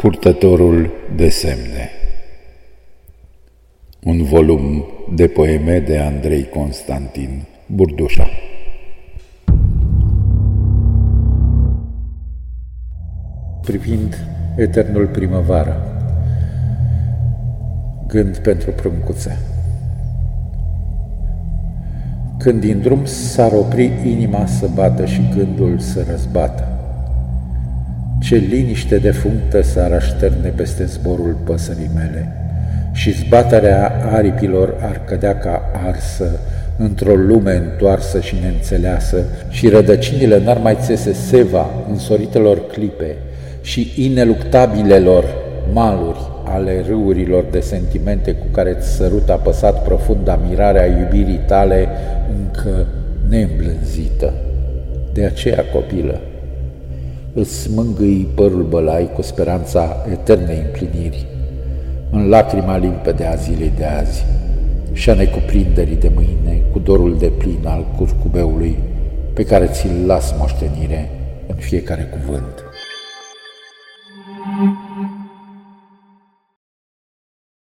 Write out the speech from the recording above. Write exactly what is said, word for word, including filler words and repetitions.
Purtătorul de semne. Un volum de poeme de Andrei Constantin Burdușa. Privind eternul primăvară, gând pentru pruncuță. Când din drum s-ar opri inima să bată și gândul să răzbată, ce liniște defunctă s-ar așterne peste zborul păsării mele și zbaterea aripilor ar cădea ca arsă într-o lume întoarsă și neînțeleasă și rădăcinile n-ar mai țese seva însoritelor clipe și ineluctabilelor maluri ale râurilor de sentimente cu care îți sărută apăsat profunda mirarea iubirii tale încă neîmblânzită. De aceea, copilă, îți mângâi părul bălai cu speranța eternei împliniri, în lacrima limpede a zilei de azi și a necuprinderii de mâine, cu dorul de plin al curcubeului pe care ți-l las moștenire în fiecare cuvânt.